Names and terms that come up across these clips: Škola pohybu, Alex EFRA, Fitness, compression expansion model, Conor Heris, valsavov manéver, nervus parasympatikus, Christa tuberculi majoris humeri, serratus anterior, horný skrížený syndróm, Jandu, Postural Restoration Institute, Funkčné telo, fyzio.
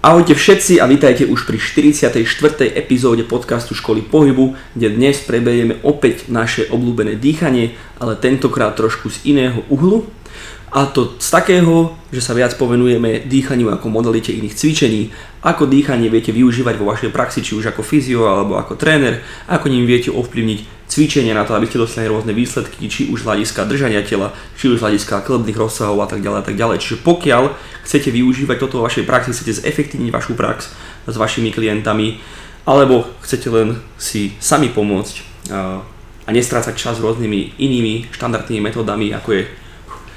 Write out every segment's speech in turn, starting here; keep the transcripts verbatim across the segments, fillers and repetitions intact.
Ahojte všetci a vítajte už pri štyridsiatej štvrtej epizóde podcastu Školy pohybu, kde dnes preberieme opäť naše obľúbené dýchanie, ale tentokrát trošku z iného uhlu. A to z takého, že sa viac povenujeme dýchaniu ako modalite iných cvičení, ako dýchanie viete využívať vo vašej praxi, či už ako fyzio alebo ako tréner, ako ním viete ovplyvniť cvičenia na to, aby ste dostali rôzne výsledky, či už z hľadiska držania tela, či už z hľadiska klbných rozsahov a tak ďalej a tak ďalej. Čiže pokiaľ chcete využívať toto vo vašej praxi, chcete zefektívniť vašu prax s vašimi klientami, alebo chcete len si sami pomôcť a nestrácať čas rôznymi inými štandardnými metódami, ako je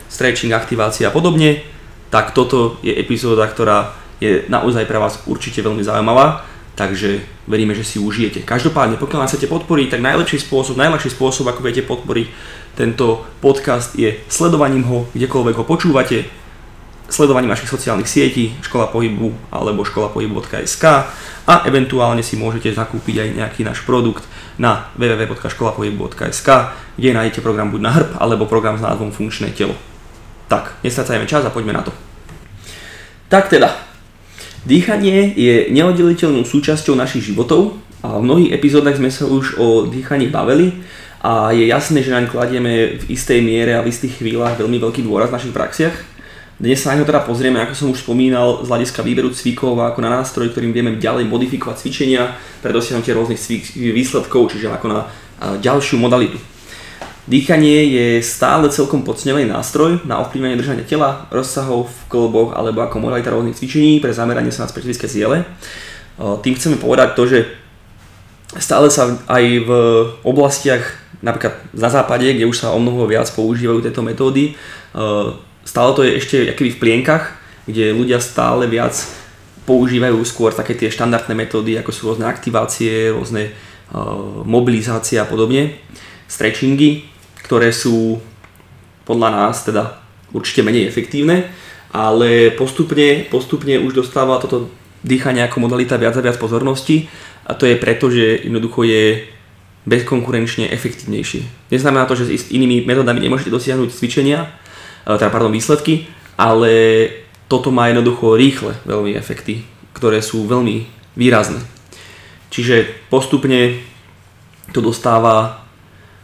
stretching, aktivácia a podobne, tak toto je epizóda, ktorá je naozaj pre vás určite veľmi zaujímavá, takže veríme, že si ju užijete. Každopádne, pokiaľ nás chcete podporiť, tak najlepší spôsob, najľahší spôsob, ako viete podporiť tento podcast, je sledovaním ho, kdekoľvek ho počúvate, sledovaním našich sociálnych sietí, Škola pohybu alebo škola pohybu bodka es ká a eventuálne si môžete zakúpiť aj nejaký náš produkt na w w w bodka škola pohybu bodka es ká, kde nájdete program buď na hrb alebo program s názvom Funkčné telo. Tak, nestrácajme čas a poďme na to. Tak teda, dýchanie je neoddeliteľnou súčasťou našich životov a v mnohých epizódach sme sa už o dýchaní bavili a je jasné, že naň kladieme v istej miere a v istých chvíľach veľmi veľký dôraz v našich praxiach. Dnes sa na ňo teda pozrieme, ako som už spomínal, z hľadiska výberu cvikov a ako na nástroj, ktorým vieme ďalej modifikovať cvičenia pre dosiahnutie rôznych výsledkov, čiže ako na ďalšiu modalitu. Dýchanie je stále celkom podcenený nástroj na ovplyvnenie držania tela, rozsahov v kĺboch alebo ako modalita rôznych cvičení pre zameranie sa na špecifické ciele. Tým chceme povedať to, že stále sa aj v oblastiach, napríklad na západe, kde už sa o mnoho viac používajú tieto metódy, stále to je ešte akoby v plienkach, kde ľudia stále viac používajú skôr také tie štandardné metódy, ako sú rôzne aktivácie, rôzne mobilizácie a podobne, stretchingy, ktoré sú podľa nás teda určite menej efektívne, ale postupne, postupne už dostáva toto dýchanie ako modalita viac a viac pozornosti a to je preto, že jednoducho je bezkonkurenčne efektívnejšie. Neznamená to, že s inými metodami nemôžete dosiahnuť cvičenia, teda pardon, výsledky, ale toto má jednoducho rýchle veľmi efekty, ktoré sú veľmi výrazné. Čiže postupne to dostáva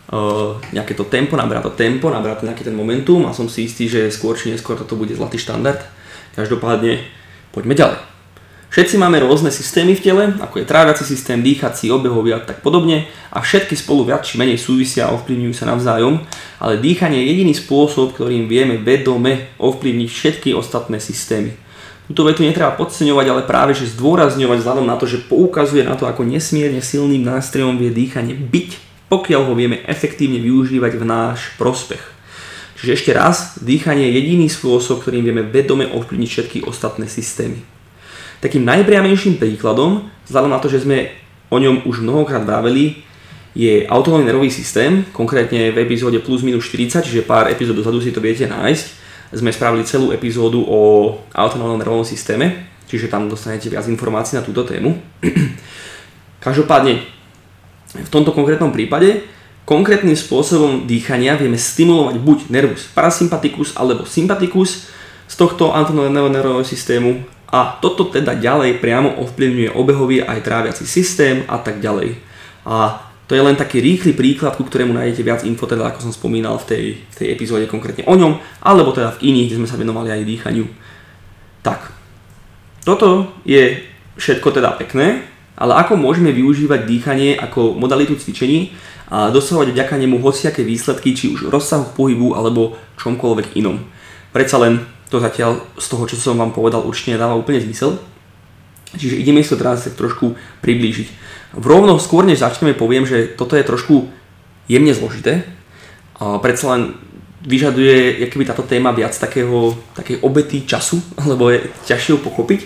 Uh, nejaké to tempo, nabrá to tempo, nabrá to nejaký ten momentum a som si istý, že skôr či neskôr toto bude zlatý štandard. Každopádne poďme ďalej. Všetci máme rôzne systémy v tele, ako je tráviaci systém, dýchací, obehový a tak podobne a všetky spolu viac či menej súvisia a ovplyvňujú sa navzájom, ale dýchanie je jediný spôsob, ktorým vieme vedome ovplyvniť všetky ostatné systémy. Túto vetu netreba podceňovať, ale práve že zdôrazňovať vzhľadom na to, že poukazuje na to, ako nesmierne silným nástrojom vie dýchanie byť, pokiaľ ho vieme efektívne využívať v náš prospech. Čiže ešte raz, dýchanie je jediný spôsob, ktorým vieme vedome ovplyvniť všetky ostatné systémy. Takým najpriamejším príkladom, vzhľadom na to, že sme o ňom už mnohokrát vraveli, je autonómny nervový systém, konkrétne v epizóde plus minus štyridsať, čiže pár epizód dozadu si to viete nájsť, sme spravili celú epizódu o autonómnom nervovom systéme, čiže tam dostanete viac informácií na túto tému. Každopádne, v tomto konkrétnom prípade konkrétnym spôsobom dýchania vieme stimulovať buď nervus parasympatikus alebo sympatikus z tohto autonómneho nervového systému a toto teda ďalej priamo ovplyvňuje obehový aj tráviaci systém a tak ďalej. A to je len taký rýchly príklad, ku ktorému nájdete viac info, teda ako som spomínal v tej, v tej epizóde konkrétne o ňom, alebo teda v iných, kde sme sa venovali aj dýchaniu. Tak, toto je všetko teda pekné, ale ako môžeme využívať dýchanie ako modalitu cvičení a dosahovať vďaka nemu hociaké výsledky, či už rozsahu pohybu alebo čomkoľvek inom. Predsa len to zatiaľ z toho, čo som vám povedal, určite nedáva úplne zmysel. Čiže ideme si to teraz trošku priblížiť. Rovno skôr než začneme poviem, že toto je trošku jemne zložité. A predsa len vyžaduje akoby táto téma viac takého, takej obety času, lebo je ťažšie ju pochopiť.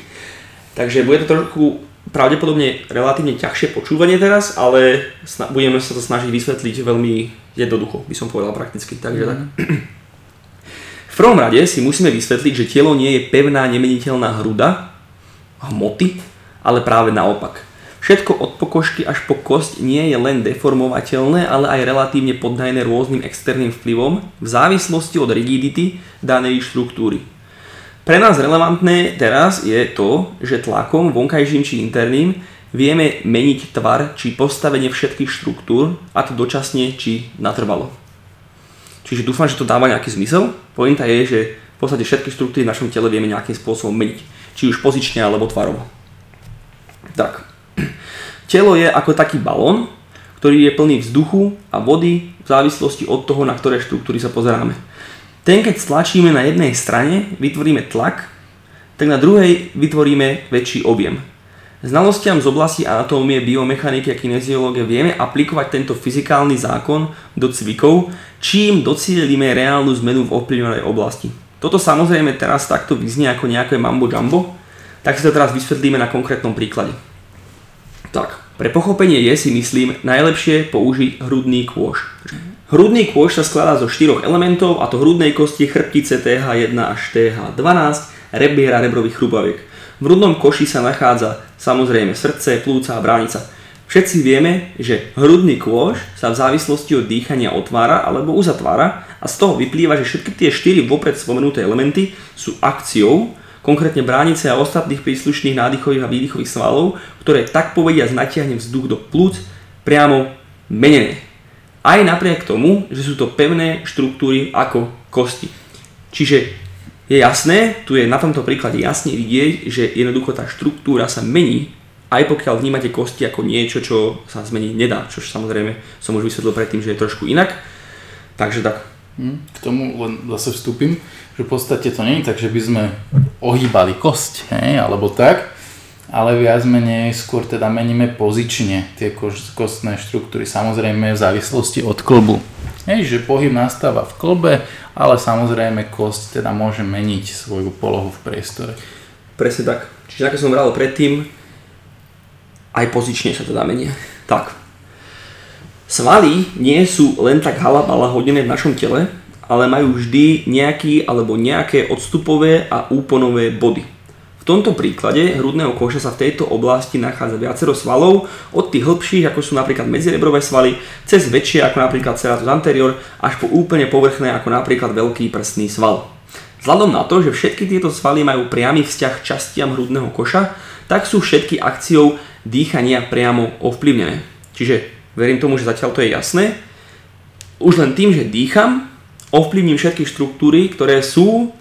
Takže bude to trošku pravdepodobne relatívne ťažšie počúvanie teraz, ale sna- budeme sa to snažiť vysvetliť veľmi jednoducho, by som povedal prakticky. Takže mm. tak. V prvom rade si musíme vysvetliť, že telo nie je pevná, nemeniteľná hruda, hmoty, ale práve naopak. Všetko od pokožky až po kosť nie je len deformovateľné, ale aj relatívne poddané rôznym externým vplyvom v závislosti od rigidity danej štruktúry. Pre nás relevantné teraz je to, že tlakom vonkajším či interným vieme meniť tvar či postavenie všetkých štruktúr, a to dočasne či natrvalo. Čiže dúfam, že to dáva nejaký zmysel. Pointa je, že v podstate všetky štruktúry v našom tele vieme nejakým spôsobom meniť, či už pozične alebo tvarovo. Tak. Telo je ako taký balón, ktorý je plný vzduchu a vody v závislosti od toho, na ktoré štruktúry sa pozeráme. Ten, keď stlačíme na jednej strane, vytvoríme tlak, tak na druhej vytvoríme väčší objem. Znalostiam z oblasti anatómie, biomechaniky a kineziológie vieme aplikovať tento fyzikálny zákon do cvikov, čím docielíme reálnu zmenu v ovplyvnenej oblasti. Toto samozrejme teraz takto vyznie ako nejaké mambo jumbo, tak si to teraz vysvetlíme na konkrétnom príklade. Tak, pre pochopenie je, si myslím, najlepšie použiť hrudný kôš. Hrudný kôš sa skladá zo štyroch elementov, a to hrudnej kosti, chrbtice té há jeden až té há dvanásť, rebier a rebrových chrupaviek. V hrudnom koši sa nachádza samozrejme srdce, plúca a bránica. Všetci vieme, že hrudný kôš sa v závislosti od dýchania otvára alebo uzatvára, a z toho vyplýva, že všetky tie štyri vopred spomenuté elementy sú akciou, konkrétne bránice a ostatných príslušných nádychových a výdychových svalov, ktoré tak povediac natiahne vzduch do plúc, priamo menené. Aj napriek tomu, že sú to pevné štruktúry ako kosti. Čiže je jasné, tu je na tomto príklade jasne vidieť, že jednoducho tá štruktúra sa mení, aj pokiaľ vnímate kosti ako niečo, čo sa zmeniť nedá, čo samozrejme som už vysvetlil predtým, že je trošku inak. Takže tak. K tomu len zase vstúpim, že v podstate to nie je tak, že by sme ohýbali kosť, hej, alebo tak, ale viac menej skôr teda meníme pozične tie kostné štruktúry, samozrejme v závislosti od klbu. Hej, že pohyb nastáva v klbe, ale samozrejme kosť teda môže meniť svoju polohu v priestore. Presne tak. Čiže ako som vral predtým, aj pozične sa teda menia. Tak. Svaly nie sú len tak halabala hodené v našom tele, ale majú vždy nejaký alebo nejaké odstupové a úponové body. V tomto príklade hrudného koša sa v tejto oblasti nachádza viacero svalov, od tých hĺbších, ako sú napríklad medzirebrové svaly, cez väčšie, ako napríklad serratus anterior, až po úplne povrchné, ako napríklad veľký prstný sval. Vzhľadom na to, že všetky tieto svaly majú priamy vzťah k častiam hrudného koša, tak sú všetky akciou dýchania priamo ovplyvnené. Čiže verím tomu, že zatiaľ to je jasné. Už len tým, že dýcham, ovplyvním všetky štruktúry, ktoré sú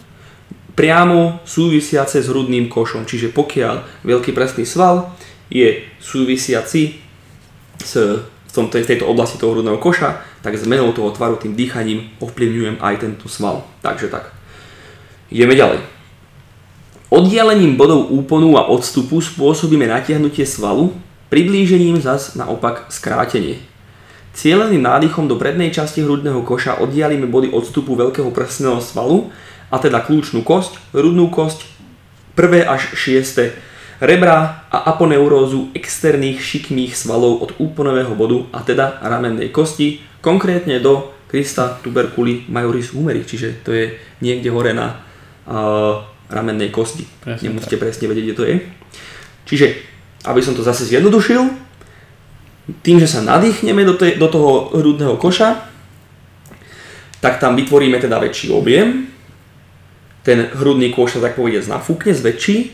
priamo súvisiace s hrudným košom. Čiže pokiaľ veľký prstný sval je súvisiaci s, v tejto oblasti toho hrudného koša, tak zmenou toho tvaru, tým dýchaním ovplyvňujem aj tento sval. Takže tak. Ideme ďalej. Oddialením bodov úponu a odstupu spôsobíme natiahnutie svalu, priblížením zas naopak skrátenie. Cieleným nádychom do prednej časti hrudného koša oddialíme body odstupu veľkého prstného svalu, a teda kľúčnú kosť, hrudnú kosť, prvé až šieste rebra a aponeurózu externých šikmých svalov od úponového bodu, a teda ramennej kosti, konkrétne do Christa tuberculi majoris humeri, čiže to je niekde hore na uh, ramennej kosti. Presne, nemusíte tak presne vedieť, kde to je. Čiže, aby som to zase zjednodušil, tým, že sa nadýchneme do, te, do toho hrudného koša, tak tam vytvoríme teda väčší objem, ten hrudný kôš sa tak povediac nafúkne, zväčší,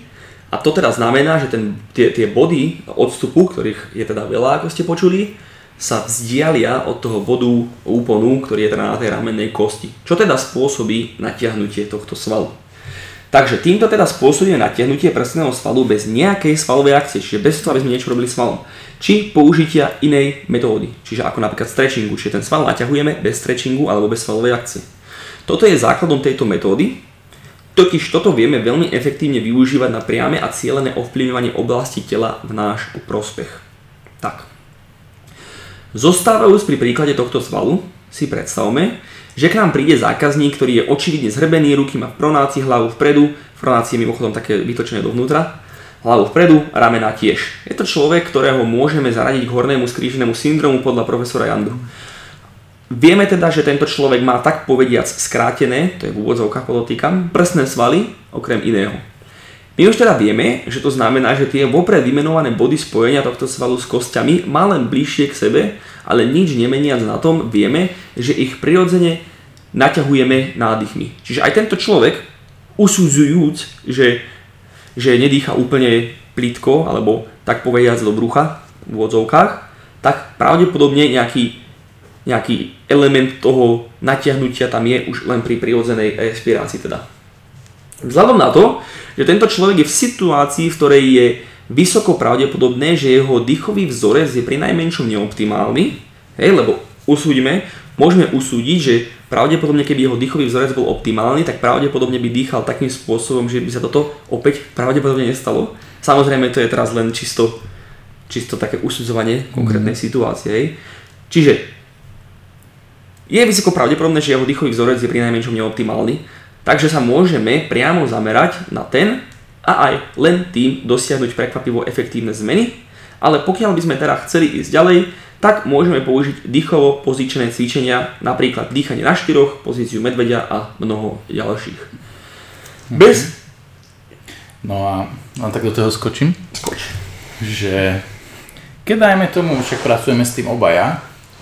a to teda znamená, že ten, tie, tie body odstupu, ktorých je teda veľa, ako ste počuli, sa vzdialia od toho bodu úponu, ktorý je teda na tej ramennej kosti, čo teda spôsobí natiahnutie tohto svalu. Takže týmto teda spôsobíme natiahnutie prstného svalu bez nejakej svalovej akcie, čiže bez toho, aby sme niečo robili svalom, či použitia inej metódy, čiže ako napríklad stretchingu, čiže ten sval naťahujeme bez stretchingu alebo bez svalovej akcie. Toto je základom tejto metódy. Totiž toto vieme veľmi efektívne využívať na priame a cielené ovplyvňovanie oblasti tela v náš prospech. Tak. Zostávajúc pri príklade tohto svalu, si predstavme, že k nám príde zákazník, ktorý je očividne zhrbený, ruky má v pronácii, hlavu vpredu, v pronácii je mimochodom také vytočené dovnútra, hlavu vpredu, ramená tiež. Je to človek, ktorého môžeme zaradiť k hornému skríženému syndromu podľa profesora Jandu. Vieme teda, že tento človek má tak povediac skrátené, to je v úvodzovkách podotýkam, prstné svaly, okrem iného. My už teda vieme, že to znamená, že tie vopred vymenované body spojenia tohto svalu s kostiami má len bližšie k sebe, ale nič nemeniac na tom vieme, že ich prirodzene naťahujeme nádychmi. Čiže aj tento človek usudzujúc, že, že nedýcha úplne plítko, alebo tak povediac do brucha v odzovkách, tak pravdepodobne nejaký, nejaký element toho natiahnutia tam je už len pri prirodzenej respirácii teda. Vzhľadom na to, že tento človek je v situácii, v ktorej je vysoko pravdepodobné, že jeho dýchový vzorec je prinajmenšom neoptimálny, hej, lebo usúdime, môžeme usúdiť, že pravdepodobne keby jeho dýchový vzorec bol optimálny, tak pravdepodobne by dýchal takým spôsobom, že by sa toto opäť pravdepodobne nestalo. Samozrejme to je teraz len čisto, čisto také usudzovanie konkrétnej mm. situácie. Hej. Čiže je vysoko pravdepodobné, že jeho dýchový vzorec je prinajmenšom neoptimálny. Takže sa môžeme priamo zamerať na ten a aj len tým dosiahnuť prekvapivo efektívne zmeny, ale pokiaľ by sme teda chceli ísť ďalej, tak môžeme použiť dýchovo pozičné cvičenia, napríklad dýchanie na štyroch, pozíciu medvedia a mnoho ďalších. Okay. Bez... No a, a tak do toho skočím. Skoč. Že keď dajme tomu, však pracujeme s tým obaja,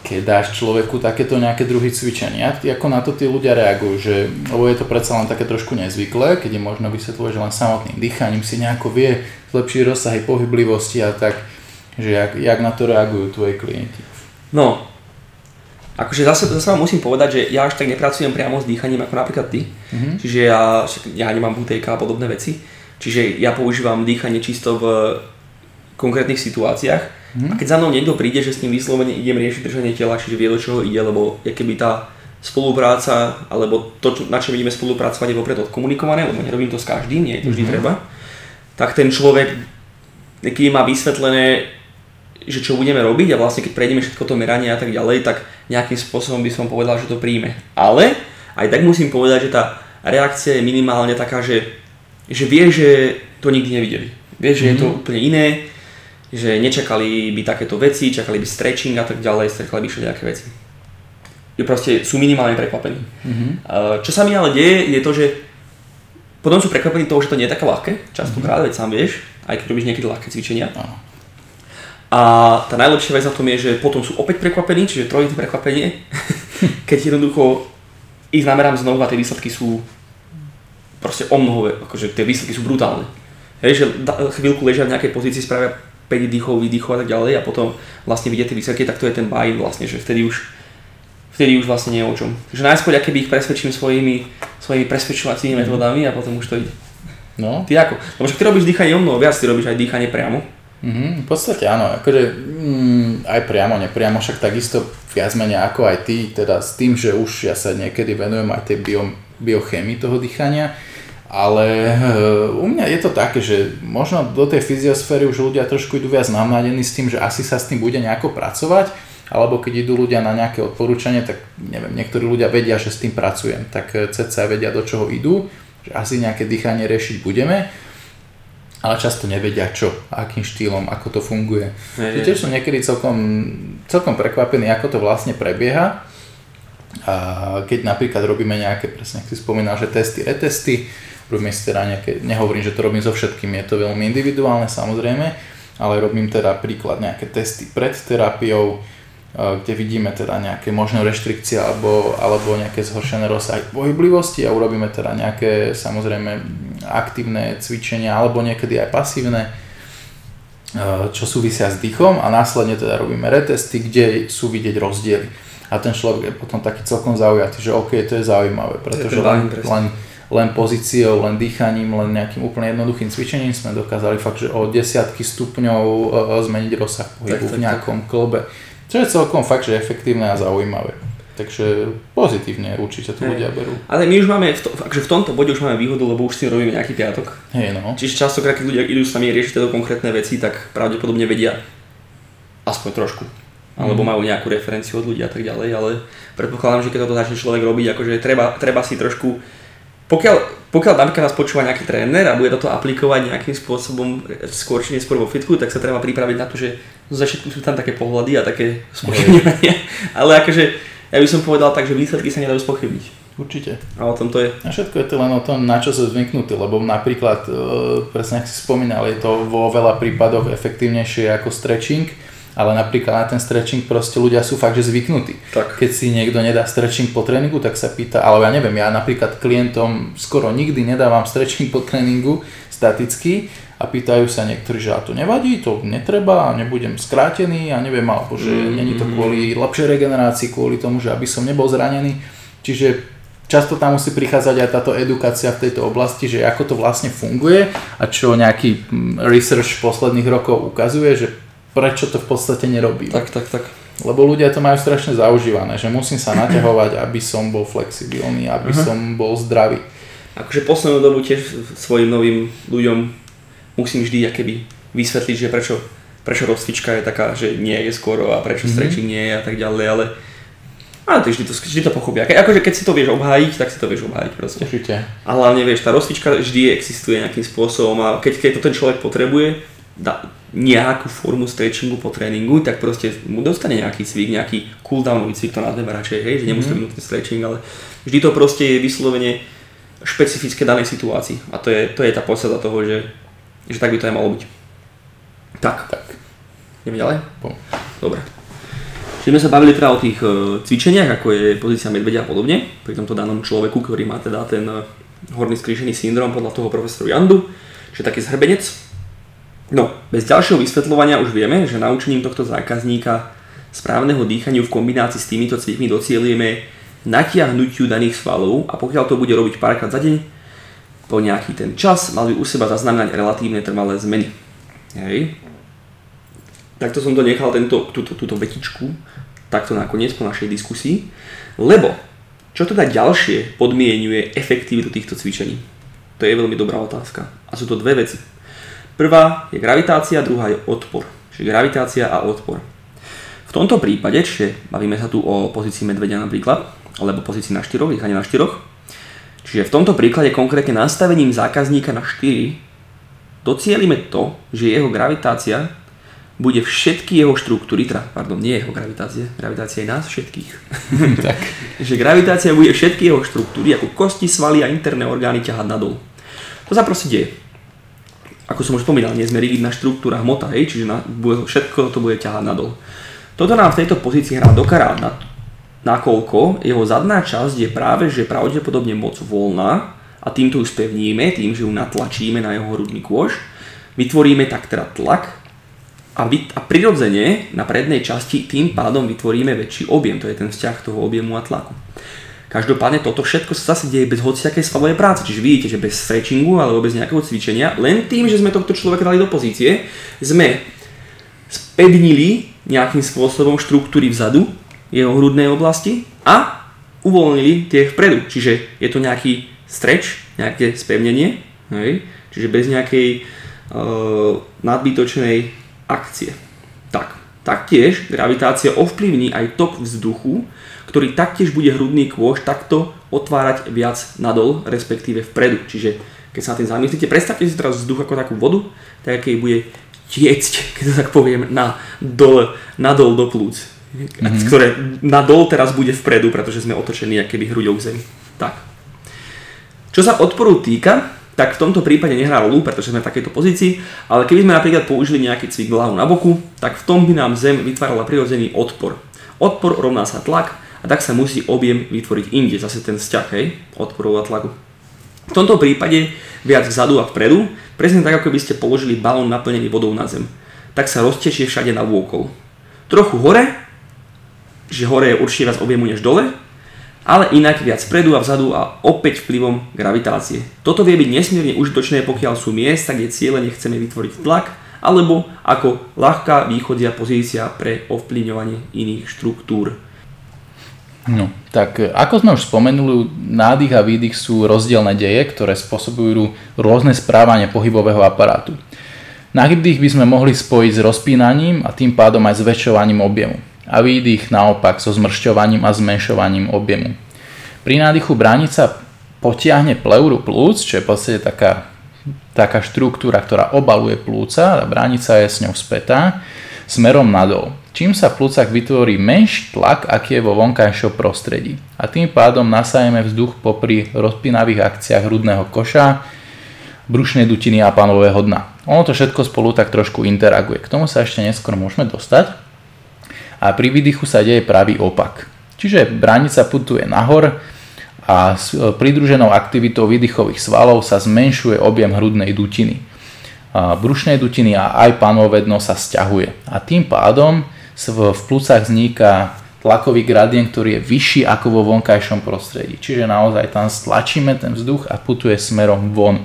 keď dáš človeku takéto nejaké druhy cvičenia, ako na to tí ľudia reagujú, že, lebo je to predsa len také trošku nezvyklé, keď je možno vysvetľovať, že len samotným dýchaním si nejako vie zlepšiť rozsahy pohyblivosti a tak, že jak, jak na to reagujú tvoji klienti. No, akože zase, zase vám musím povedať, že ja až tak nepracujem priamo s dýchaním ako napríklad ty, mm-hmm. čiže ja, ja nemám butejka a podobné veci, čiže ja používam dýchanie čisto v konkrétnych situáciách. A keď za mnou niekto príde, že s ním vyslovene idem riešiť držanie tela, čiže vie, do čoho ide, lebo je keby tá spolupráca, alebo to, na čom ideme spolupracovať, je vopred odkomunikované, lebo nerobím to s každým, nie je to vždy treba, tak ten človek keby má vysvetlené, že čo budeme robiť a vlastne keď prejdeme všetko to meranie a tak ďalej, tak nejakým spôsobom by som povedal, že to príjme. Ale aj tak musím povedať, že tá reakcia je minimálne taká, že, že vie, že to nikdy nevideli. Vie, že je to úplne iné, že nečakali by takéto veci, čakali by stretching a tak ďalej, stretchali by všelijaké veci. Proste sú minimálne prekvapení. Mm-hmm. Čo sa mi ale deje, je to, že potom sú prekvapení toho, že to nie je také ľahké, častokrát, mm-hmm. veď sám vieš, aj keď robíš niekedy ľahké cvičenia. Áno. A tá najlepšia vec na tom je, že potom sú opäť prekvapení, čiže trojité prekvapenie, keď jednoducho ich namerám znovu a tie výsledky sú proste o mnoho, akože tie výsledky sú brutálne. Hej, že chvíľku ležia v nejakej pozícii, spravia päť dýchov, výdychov a tak ďalej a potom vlastne vidieť tie výsledky, tak to je ten buy-in vlastne, že vtedy už, vtedy už vlastne nie je o čom. Takže najskôr, keby ich presvedčím svojimi, svojimi presvedčovacími metódami a potom už to ide. No. Ty ako? Lebo však ty robíš dýchanie o mnoho viac, ty robíš aj dýchanie priamo. Mm-hmm, v podstate áno, akože mm, aj priamo, nepriamo, však takisto viac menej ako aj ty, teda s tým, že už ja sa niekedy venujem aj tej bio, biochémii toho dýchania. Ale u mňa je to také, že možno do tej fyziosféry už ľudia trošku idú viac namladení s tým, že asi sa s tým bude nejako pracovať, alebo keď idú ľudia na nejaké odporúčanie, tak neviem, niektorí ľudia vedia, že s tým pracujem, tak cca vedia, do čoho idú, že asi nejaké dýchanie riešiť budeme, ale často nevedia čo, akým štýlom, ako to funguje. Je, je. Tiež som niekedy celkom, celkom prekvapený, ako to vlastne prebieha. A keď napríklad robíme nejaké, presne ak si spomínal, že testy, retesty, robím si teda nejaké, nehovorím, že to robím so všetkými, je to veľmi individuálne samozrejme, ale robím teda príklad nejaké testy pred terapiou, kde vidíme teda nejaké možné reštrikcie alebo, alebo nejaké zhoršené rozsahy pohyblivosti a urobíme teda nejaké samozrejme aktívne cvičenia alebo niekedy aj pasívne, čo súvisia s dýchom a následne teda robíme retesty, kde sú vidieť rozdiely. A ten človek je potom taký celkom zaujatý, že OK, to je zaujímavé, pretože len, len, len pozíciou, len dýchaním, len nejakým úplne jednoduchým cvičením sme dokázali fakt, že o desiatky stupňov zmeniť rozsah pohybu v nejakom klbe. Čo je celkom fakt, že efektívne a zaujímavé. Takže pozitívne určite to ľudia berú. Ale my už máme, v, to, v tomto bode už máme výhodu, lebo už si robíme nejaký piatok. Hej, no. Čiže častokrát, keď ľudia idú sami riešiť tieto konkrétne veci, tak pravdepodobne vedia aspoň trošku. Alebo majú nejakú referenciu od ľudí a tak ďalej, ale predpokladám, že keď toto začne človek robiť, akože treba, treba si trošku, pokiaľ, pokiaľ napríklad nás počúva nejaký tréner a bude toto aplikovať nejakým spôsobom skôr či neskôr vo fitku, tak sa treba pripraviť na to, že zo začiatku sú tam také pohľady a také spochybňovania, ale akože ja by som povedal tak, že výsledky sa nedajú spochybniť. Určite. A o tom to je. A všetko je to len o tom, na čo sú zvyknutí, lebo napríklad, presne ako si spomínal, je to vo veľa prípadoch efektívnejšie ako stretching. Ale napríklad na ten stretching proste ľudia sú fakt, že zvyknutí. Tak. Keď si niekto nedá stretching po tréningu, tak sa pýta, ale ja neviem, ja napríklad klientom skoro nikdy nedávam stretching po tréningu staticky a pýtajú sa niektorí, že a to nevadí, to netreba, nebudem skrátený, ja neviem, alebo že mm-hmm. není to kvôli lepšej regenerácii, kvôli tomu, že aby som nebol zranený. Čiže často tam musí prichádzať aj táto edukácia v tejto oblasti, že ako to vlastne funguje a čo nejaký research posledných rokov ukazuje, že prečo to v podstate nerobí. Tak, tak, tak. Lebo ľudia to majú strašne zaužívané, že musím sa naťahovať, aby som bol flexibilný, aby uh-huh. som bol zdravý. Akože poslednú dobu tiež svojim novým ľuďom musím vždy akéby vysvetliť, že prečo, prečo rozcvička je taká, že nie je skoro a prečo stretching nie je a tak ďalej, ale... Ale ty vždy to, vždy to pochopia. Ke, akože keď si to vieš obhájiť, tak si to vieš obhájiť proste. Určite. A hlavne vieš, tá rozcvička vždy existuje nejakým spôsobom a keď, keď to ten človek potrebuje, dá nejakú formu stretchingu po tréningu, tak proste mu dostane nejaký cvik, nejaký cooldownový cvik, to nazveme radšej, hej, že nemusí to byť ten stretching, ale vždy to proste je vyslovene špecifické danej situácii. A to je, to je tá podstata toho, že, že tak by to aj malo byť. Tak. Tak. Ideme ďalej? Po. Dobre. Čiže sme sa bavili teda o tých uh, cvičeniach, ako je pozícia medvedia a podobne, pri tomto danom človeku, ktorý má teda ten uh, horný skrížený syndrom podľa toho profesoru Jandu, čiže taký zhrbenec. No, bez ďalšieho vysvetľovania už vieme, že naučením tohto zákazníka správneho dýchaniu v kombinácii s týmito cvikmi docielujeme natiahnutiu daných svalov a pokiaľ to bude robiť párkrát za deň, po nejaký ten čas mal by u seba zaznamenať relatívne trvalé zmeny. Hej. Takto som to nechal, tento, túto, túto vetičku, takto nakoniec po našej diskusii, lebo čo teda ďalšie podmienuje efektivitu týchto cvičení? To je veľmi dobrá otázka a sú to dve veci. Prvá je gravitácia, druhá je odpor, čiže gravitácia a odpor. V tomto prípade, čiže bavíme sa tu o pozícii medvedia napríklad, alebo pozícii na štyroch, dýchanie na štyroch, čiže v tomto príklade konkrétne nastavením zákazníka na štyri docielime to, že jeho gravitácia bude všetky jeho štruktúry, teda, pardon, nie jeho gravitácia, gravitácia je nás všetkých. Tak. Že gravitácia bude všetky jeho štruktúry, ako kosti, svaly a interné orgány ťahať nadol. To sa proste deje. Ako som už spomínal, nie sme rigidná štruktúra hmota, hej, čiže na, bude, všetko to bude ťahať nadol. Toto nám v tejto pozícii hrá do karát, na, nakoľko jeho zadná časť je práve, že pravdepodobne moc voľná a týmto ju spevníme, tým, že ju natlačíme na jeho hrudný kôš, vytvoríme tak teda tlak, A, vy, a prirodzene na prednej časti tým pádom vytvoríme väčší objem, to je ten vzťah toho objemu a tlaku. Každopádne toto všetko sa zase deje bez hociakej svalovej práce, čiže vidíte, že bez stretchingu alebo bez nejakého cvičenia, len tým, že sme tohto človeka dali do pozície, sme spevnili nejakým spôsobom štruktúry vzadu jeho hrudnej oblasti a uvoľnili tie vpredu, čiže je to nejaký stretch, nejaké spevnenie, hej? Čiže bez nejakej uh, nadbytočnej akcie. Tak, taktiež gravitácia ovplyvní aj tok vzduchu, ktorý taktiež bude hrudný kôš takto otvárať viac nadol, respektíve vpredu. Čiže keď sa na tým zamyslíte, predstavte si teraz vzduch ako takú vodu, tak aký bude tiecť, keď to tak poviem, na dole, nadol do plúc. Mm-hmm. Ktoré nadol teraz bude vpredu, pretože sme otočení akoby hruďou k zemi. Tak. Čo sa odporu týka, tak v tomto prípade nehrá rolu, pretože sme v takejto pozícii, ale keby sme napríklad použili nejaký cvik hlavu na boku, tak v tom by nám zem vytvárala prirodzený odpor. Odpor rovná sa tlak a tak sa musí objem vytvoriť inde, zase ten vzťah, hej, odporu a tlaku. V tomto prípade viac vzadu a vpredu, presne tak ako by ste položili balón naplnený vodou na zem, tak sa roztečie všade na vôkol. Trochu hore, že hore je určite viac objemu než dole, ale inak viac vpredu a vzadu a opäť vplyvom gravitácie. Toto vie byť nesmierne užitočné, pokiaľ sú miesta, kde cieľene chceme vytvoriť tlak, alebo ako ľahká východzia pozícia pre ovplyvňovanie iných štruktúr. No, tak ako sme už spomenuli, nádych a výdych sú rozdielne deje, ktoré spôsobujú rôzne správanie pohybového aparátu. Nádych by sme mohli spojiť s rozpínaním a tým pádom aj zväčšovaním objemu. A výdych naopak so zmršťovaním a zmenšovaním objemu. Pri nádychu bránica potiahne pleuru plúc, čo je v podstate taká, taká štruktúra, ktorá obaluje plúca, a bránica je s ňou spätá, smerom nadol. Čím sa v plúcach vytvorí menší tlak, aký je vo vonkajšom prostredí. A tým pádom nasajeme vzduch popri rozpínavých akciách hrudného koša, brušnej dutiny a pánového dna. Ono to všetko spolu tak trošku interaguje. K tomu sa ešte neskôr môžeme dostať. a pri výdychu sa deje pravý opak. Čiže bránica putuje nahor a s pridruženou aktivitou výdychových svalov sa zmenšuje objem hrudnej dutiny, brušnej dutiny a aj pánové dno sa sťahuje. A tým pádom v pľúcach vzniká tlakový gradient, ktorý je vyšší ako vo vonkajšom prostredí. Čiže naozaj tam stlačíme ten vzduch a putuje smerom von.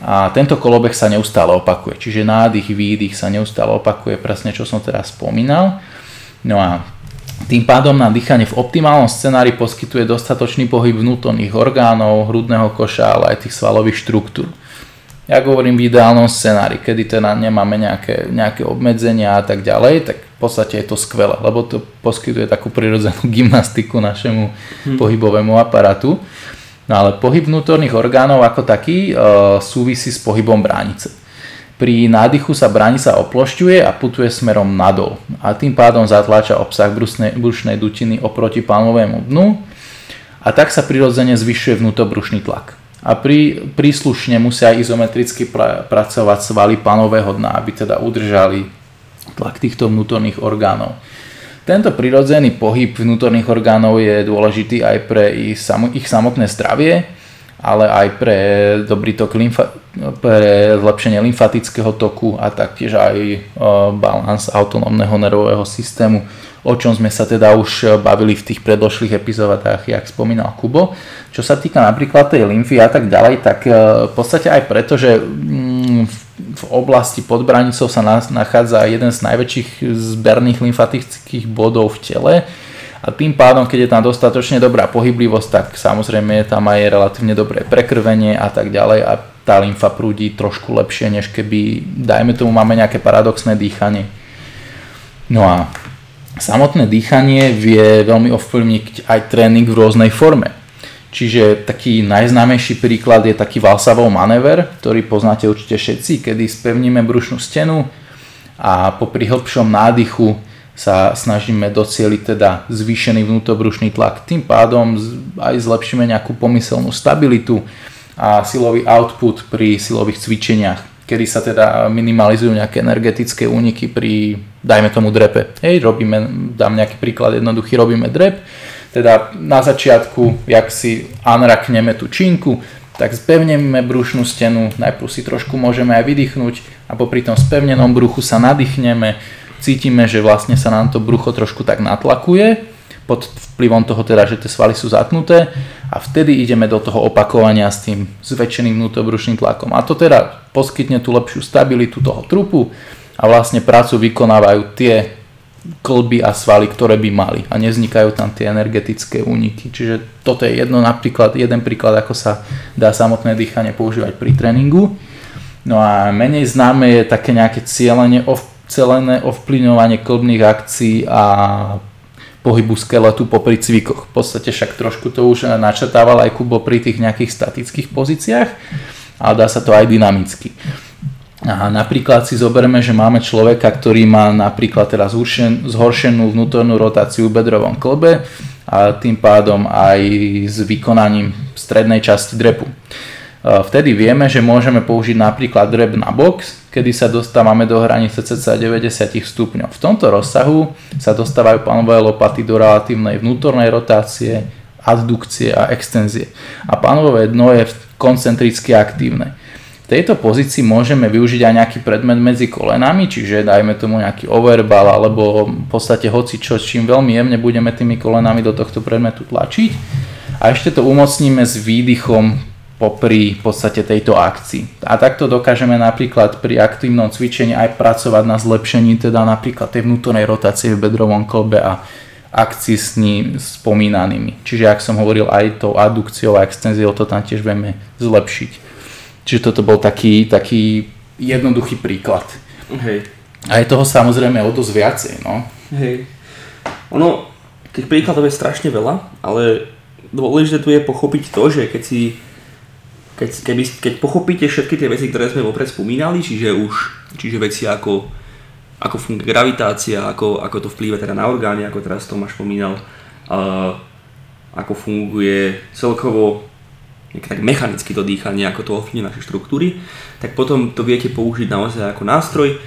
A tento kolobeh sa neustále opakuje, čiže nádych, výdych sa neustále opakuje, presne čo som teraz spomínal. No a tým pádom nám dýchanie v optimálnom scenári poskytuje dostatočný pohyb vnútorných orgánov, hrudného koša, ale aj tých svalových štruktúr. Ja hovorím v ideálnom scenári, kedy teda nemáme nejaké, nejaké obmedzenia a tak ďalej, tak v podstate je to skvelé, lebo to poskytuje takú prirodzenú gymnastiku našemu hmm. pohybovému aparatu. No ale pohyb vnútorných orgánov ako taký e, súvisí s pohybom bránice. Pri nádychu sa bránica oplošťuje a putuje smerom nadol a tým pádom zatláča obsah brusnej, brušnej dutiny oproti palmovému dnu a tak sa prirodzene zvyšuje vnútobrušný tlak. A pri, príslušne musia izometricky pra, pracovať svaly palmového dna, aby teda udržali tlak týchto vnútorných orgánov. Tento prirodzený pohyb vnútorných orgánov je dôležitý aj pre ich samotné zdravie, ale aj pre dobrý tok lymfa, pre zlepšenie lymfatického toku a taktiež aj balans autonómneho nervového systému, o čom sme sa teda už bavili v tých predošlých epizódach, jak spomínal Kubo. Čo sa týka napríklad tej lymfy a tak ďalej, tak v podstate aj preto, že v oblasti pod bránicou sa nachádza jeden z najväčších zberných lymfatických bodov v tele a tým pádom, keď je tam dostatočne dobrá pohyblivosť, tak samozrejme je tam aj relatívne dobré prekrvenie a tak ďalej a tá lymfa prúdi trošku lepšie, než keby, dajme tomu, máme nejaké paradoxné dýchanie. No a samotné dýchanie vie veľmi ovplyvniť aj tréning v rôznej forme. Čiže taký najznámejší príklad je taký valsavov manéver, ktorý poznáte určite všetci, kedy spevníme brušnú stenu a po prihlbšom nádychu sa snažíme docieliť teda zvýšený vnútobrušný tlak. Tým pádom aj zlepšíme nejakú pomyselnú stabilitu a silový output pri silových cvičeniach, kedy sa teda minimalizujú nejaké energetické úniky pri, dajme tomu, drepe. Hej, robíme, dám nejaký príklad jednoduchý, robíme drep. Teda na začiatku, jak si anrakneme tú činku, tak spevneme brušnú stenu, najprv si trošku môžeme aj vydýchnuť a popri tom spevnenom bruchu sa nadýchneme, cítime, že vlastne sa nám to brucho trošku tak natlakuje, pod vplyvom toho teda, že tie svaly sú zatnuté a vtedy ideme do toho opakovania s tým zväčšeným vnútobrušným tlakom. A to teda poskytne tú lepšiu stabilitu toho trupu a vlastne prácu vykonávajú tie klby a svaly, ktoré by mali a nevznikajú tam tie energetické úniky. Čiže toto je jedno napríklad, jeden príklad, ako sa dá samotné dýchanie používať pri tréningu. No a menej známe je také nejaké cielené ovplyvňovanie klbných akcií a pohybu skeletu popri cvikoch. V podstate však trošku to už načatával aj Kubo pri tých nejakých statických pozíciách, ale dá sa to aj dynamicky. A napríklad si zoberme, že máme človeka, ktorý má napríklad teraz zhoršenú vnútornú rotáciu v bedrovom klbe a tým pádom aj s vykonaním strednej časti drepu. Vtedy vieme, že môžeme použiť napríklad drep na box, kedy sa dostávame do hranice cca deväťdesiat stupňov. V tomto rozsahu sa dostávajú pánové lopaty do relatívnej vnútornej rotácie, addukcie a extenzie. A pánové dno je koncentricky aktívne. V tejto pozícii môžeme využiť aj nejaký predmet medzi kolenami, čiže dajme tomu nejaký overbal alebo v podstate hocičo, čím veľmi jemne budeme tými kolenami do tohto predmetu tlačiť a ešte to umocníme s výdychom popri v podstate tejto akcii. A takto dokážeme napríklad pri aktívnom cvičení aj pracovať na zlepšení teda napríklad tej vnútornej rotácie v bedrovom klbe a akcii s ním spomínanými. Čiže ak som hovoril aj tou addukciou a extenziou to tam tiež vieme zlepšiť. Čiže toto bol taký, taký jednoduchý príklad. Hej. A je toho samozrejme o dosť viacej, no. Hej. Ono, tých príkladov je strašne veľa, ale dôležité tu je pochopiť to, že keď si, keď, keby, keď pochopíte všetky tie veci, ktoré sme vopred spomínali, čiže už, čiže veci ako, ako funguje gravitácia, ako, ako to vplýva teda na orgány, ako teraz Tomáš spomínal, uh, ako funguje celkovo tak mechanicky to dýchanie, ako to ovplyvňuje naše štruktúry, tak potom to viete použiť naozaj ako nástroj,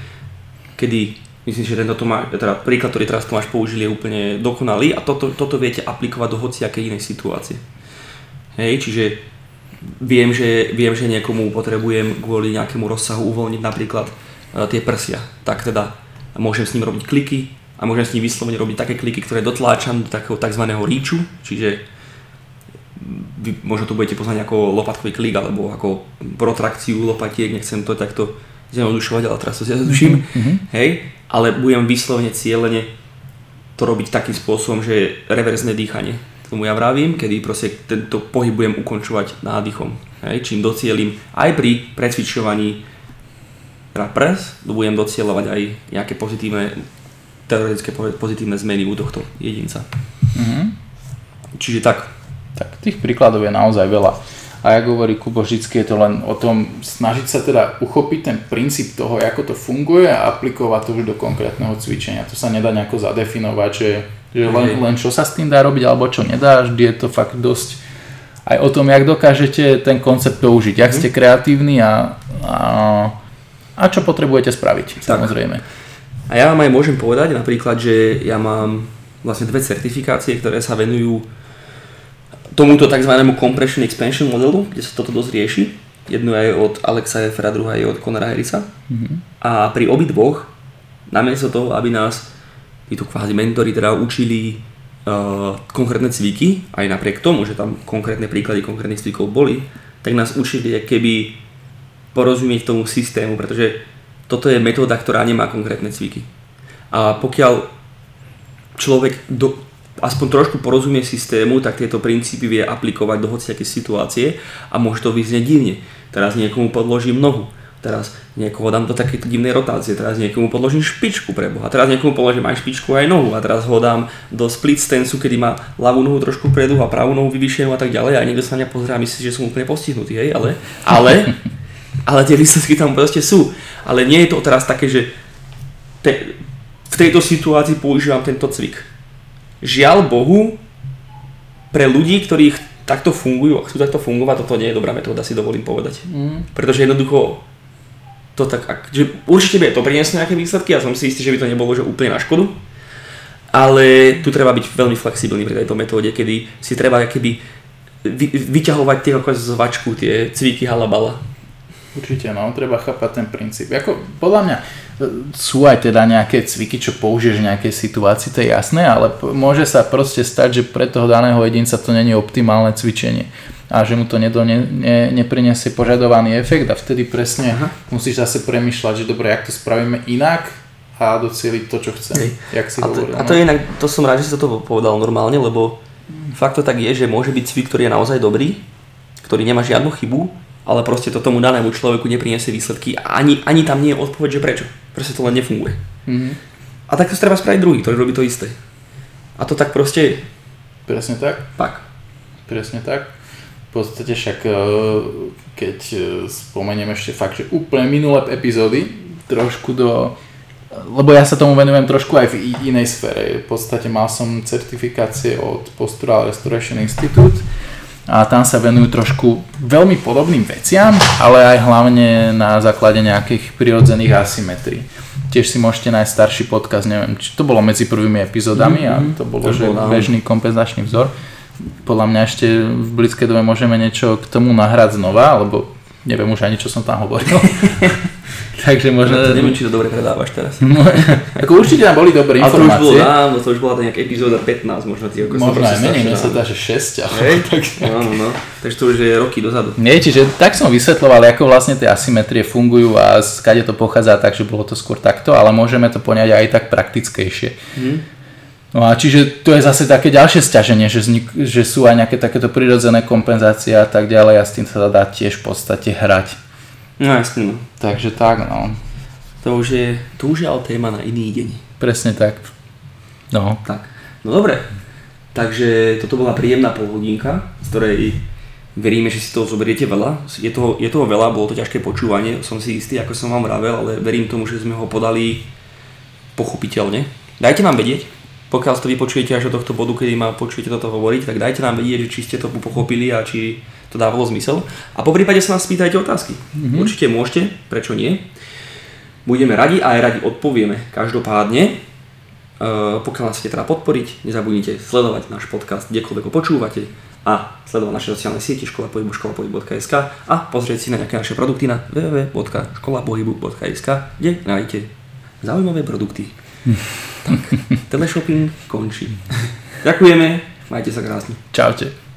kedy Myslím, že tento má, teda príklad, ktorý teraz tu máš použili, je úplne dokonalý a toto, toto viete aplikovať do hociakej inej situácie. Hej, čiže viem že, viem, že niekomu potrebujem kvôli nejakému rozsahu uvoľniť napríklad e, tie prsia. Tak teda môžem s ním robiť kliky a môžem s ním vyslovene robiť také kliky, ktoré dotláčam do takého tzv. Ríču, čiže vy možno to budete poznať ako lopatkový klik alebo ako protrakciu lopatiek, nechcem to takto zjednodušovať, ale teraz to zjednoduším, mm-hmm. hej. Ale budem vyslovene cieľene to robiť takým spôsobom, že reverzné dýchanie. Tomu ja vravím, kedy proste tento pohyb budem ukončovať nádychom. Hej, čím docielim aj pri precvičovaní na pres, budem docieľovať aj nejaké pozitívne, teoretické pozitívne zmeny u tohto jedinca. Mm-hmm. Čiže tak. Tak tých príkladov je naozaj veľa. A jak hovorí Kubo, vždycky je to len o tom snažiť sa teda uchopiť ten princíp toho, ako to funguje a aplikovať to už do konkrétneho cvičenia. To sa nedá nejako zadefinovať, že, že len, len čo sa s tým dá robiť alebo čo nedá, vždy je to fakt dosť aj o tom, jak dokážete ten koncept použiť, jak ste kreatívni a, a, a čo potrebujete spraviť, samozrejme. A ja vám aj môžem povedať napríklad, že ja mám vlastne dve certifikácie, ktoré sa venujú tomuto takzvanému compression expansion modelu, kde sa toto dosť rieši. Jednu je od Alexa EFRA, druhá je od Conora Herisa. Mm-hmm. A pri obidvoch, namiesto toho, aby nás títo kvázi mentori teda učili uh, konkrétne cviky, aj napriek tomu, že tam konkrétne príklady konkrétnych cvikov boli, tak nás učili keby porozumieť tomu systému, pretože toto je metóda, ktorá nemá konkrétne cviky. A pokiaľ človek do... aspoň trošku porozumie systému, tak tieto princípy vie aplikovať do hociakej situácie a môže to vyznieť divne. Teraz niekomu podložím nohu, teraz niekoho dám do takéto divnej rotácie, teraz niekomu podložím špičku pre Boha, teraz niekomu podložím aj špičku aj nohu a teraz ho dám do split stancu, kedy má ľavú nohu trošku predu a pravú nohu vyvyšenú a tak ďalej a niekto sa na mňa pozerá a myslí, že som úplne postihnutý, hej, ale, ale, ale tie výsledky tam proste sú. Ale nie je to teraz také, že te, v tejto situácii používam tento cvik. Žiaľ Bohu, pre ľudí, ktorí takto fungujú a chcú takto fungovať, toto nie je dobrá metóda, si dovolím povedať. Mm. Pretože jednoducho to tak, že určite by to prinieslo nejaké výsledky, ja som si istý, že by to nebolo že úplne na škodu, ale tu treba byť veľmi flexibilný pri tejto metóde, kedy si treba keby vyťahovať tie ako zvačku, tie cvíky halabala. Určite, no, treba chápať ten princíp. Ako, podľa mňa sú aj teda nejaké cviky, čo použiješ v nejakej situácii, to je jasné, ale môže sa proste stať, že pre toho daného jedinca to nie je optimálne cvičenie a že mu to nedone, ne, nepriniesie požadovaný efekt a vtedy presne Aha. musíš zase premýšľať, že dobre, jak to spravíme inak a docieliť to, čo chcem. Jak si a, to, hovoril, a to je inak, to som rád, že si to povedal normálne, lebo fakt to tak je, že môže byť cvik, ktorý je naozaj dobrý, ktorý nemá žiadnu chybu, ale proste to tomu danému človeku nepriniesie výsledky a ani, ani tam nie je odpoveď, že prečo. Proste to len nefunguje. Mm-hmm. A tak to treba spraviť druhý, ktorý robí to isté. A to tak proste je. Presne tak. Tak. Presne tak. V podstate však, keď spomeniem ešte fakt, že úplne minulé epizódy, trošku do... Lebo ja sa tomu venujem trošku aj v inej sfére. V podstate mal som certifikácie od Postural Restoration Institute, a tam sa venujú trošku veľmi podobným veciam, ale aj hlavne na základe nejakých prirodzených asymetrií. Tiež si môžete nájsť starší podcast, neviem, či to bolo medzi prvými epizódami mm-hmm. a to bolo, to že bol bežný kompenzačný vzor. Podľa mňa ešte v blízkej dobe môžeme niečo k tomu nahrať znova, alebo neviem už ani, čo som tam hovoril. Takže možno... No, neviem, či to dobre predávaš teraz. No, ako určite tam boli dobré informácie. Ale to už bola tam nejaká epizóda pätnásť, možno ty. Možno aj menej, mne sa dá, že šesť. Tak, no, no, no. Takže to už je roky dozadu. Nie, čiže tak som vysvetľoval, ako vlastne tie asymetrie fungujú a skade to pochádza, takže bolo to skôr takto, ale môžeme to poňať aj tak praktickejšie. Hmm. No a čiže to je zase také ďalšie sťaženie, že, vznik- že sú aj nejaké takéto prirodzené kompenzácie a tak ďalej a s tým sa dá tiež v podstate hrať. No jasne. Takže tak, no. To už je, to už je ale téma na iný deň. Presne tak. No. Tak. No dobre. Takže toto bola príjemná polhodinka, z ktorej veríme, že si toho zoberiete veľa. Je toho, je toho veľa, bolo to ťažké počúvanie, som si istý, ako som vám vravel, ale verím tomu, že sme ho podali pochopiteľne. Dajte nám vedieť. Pokiaľ si to vypočujete až do tohto bodu, kedy ma počujete toto hovoriť, tak dajte nám vedieť, či ste to pochopili a či to dávalo zmysel. A poprípade sa nás spýtajte otázky. Mm-hmm. Určite môžete, prečo nie. budeme radi a aj radi odpovieme. Každopádne, pokiaľ nás chcete teda podporiť, nezabudnite sledovať náš podcast, kdekoľvek ho počúvate, a sledovať naše sociálne siete Škola pohybu, škola pohybu bodka es ká a pozrieť si na nejaké naše produkty na w w w bodka škola pohybu bodka es ká, kde nájdete zaujímavé produkty. Tak, teleshopping končí. Ďakujeme, majte sa krásne. Čaute.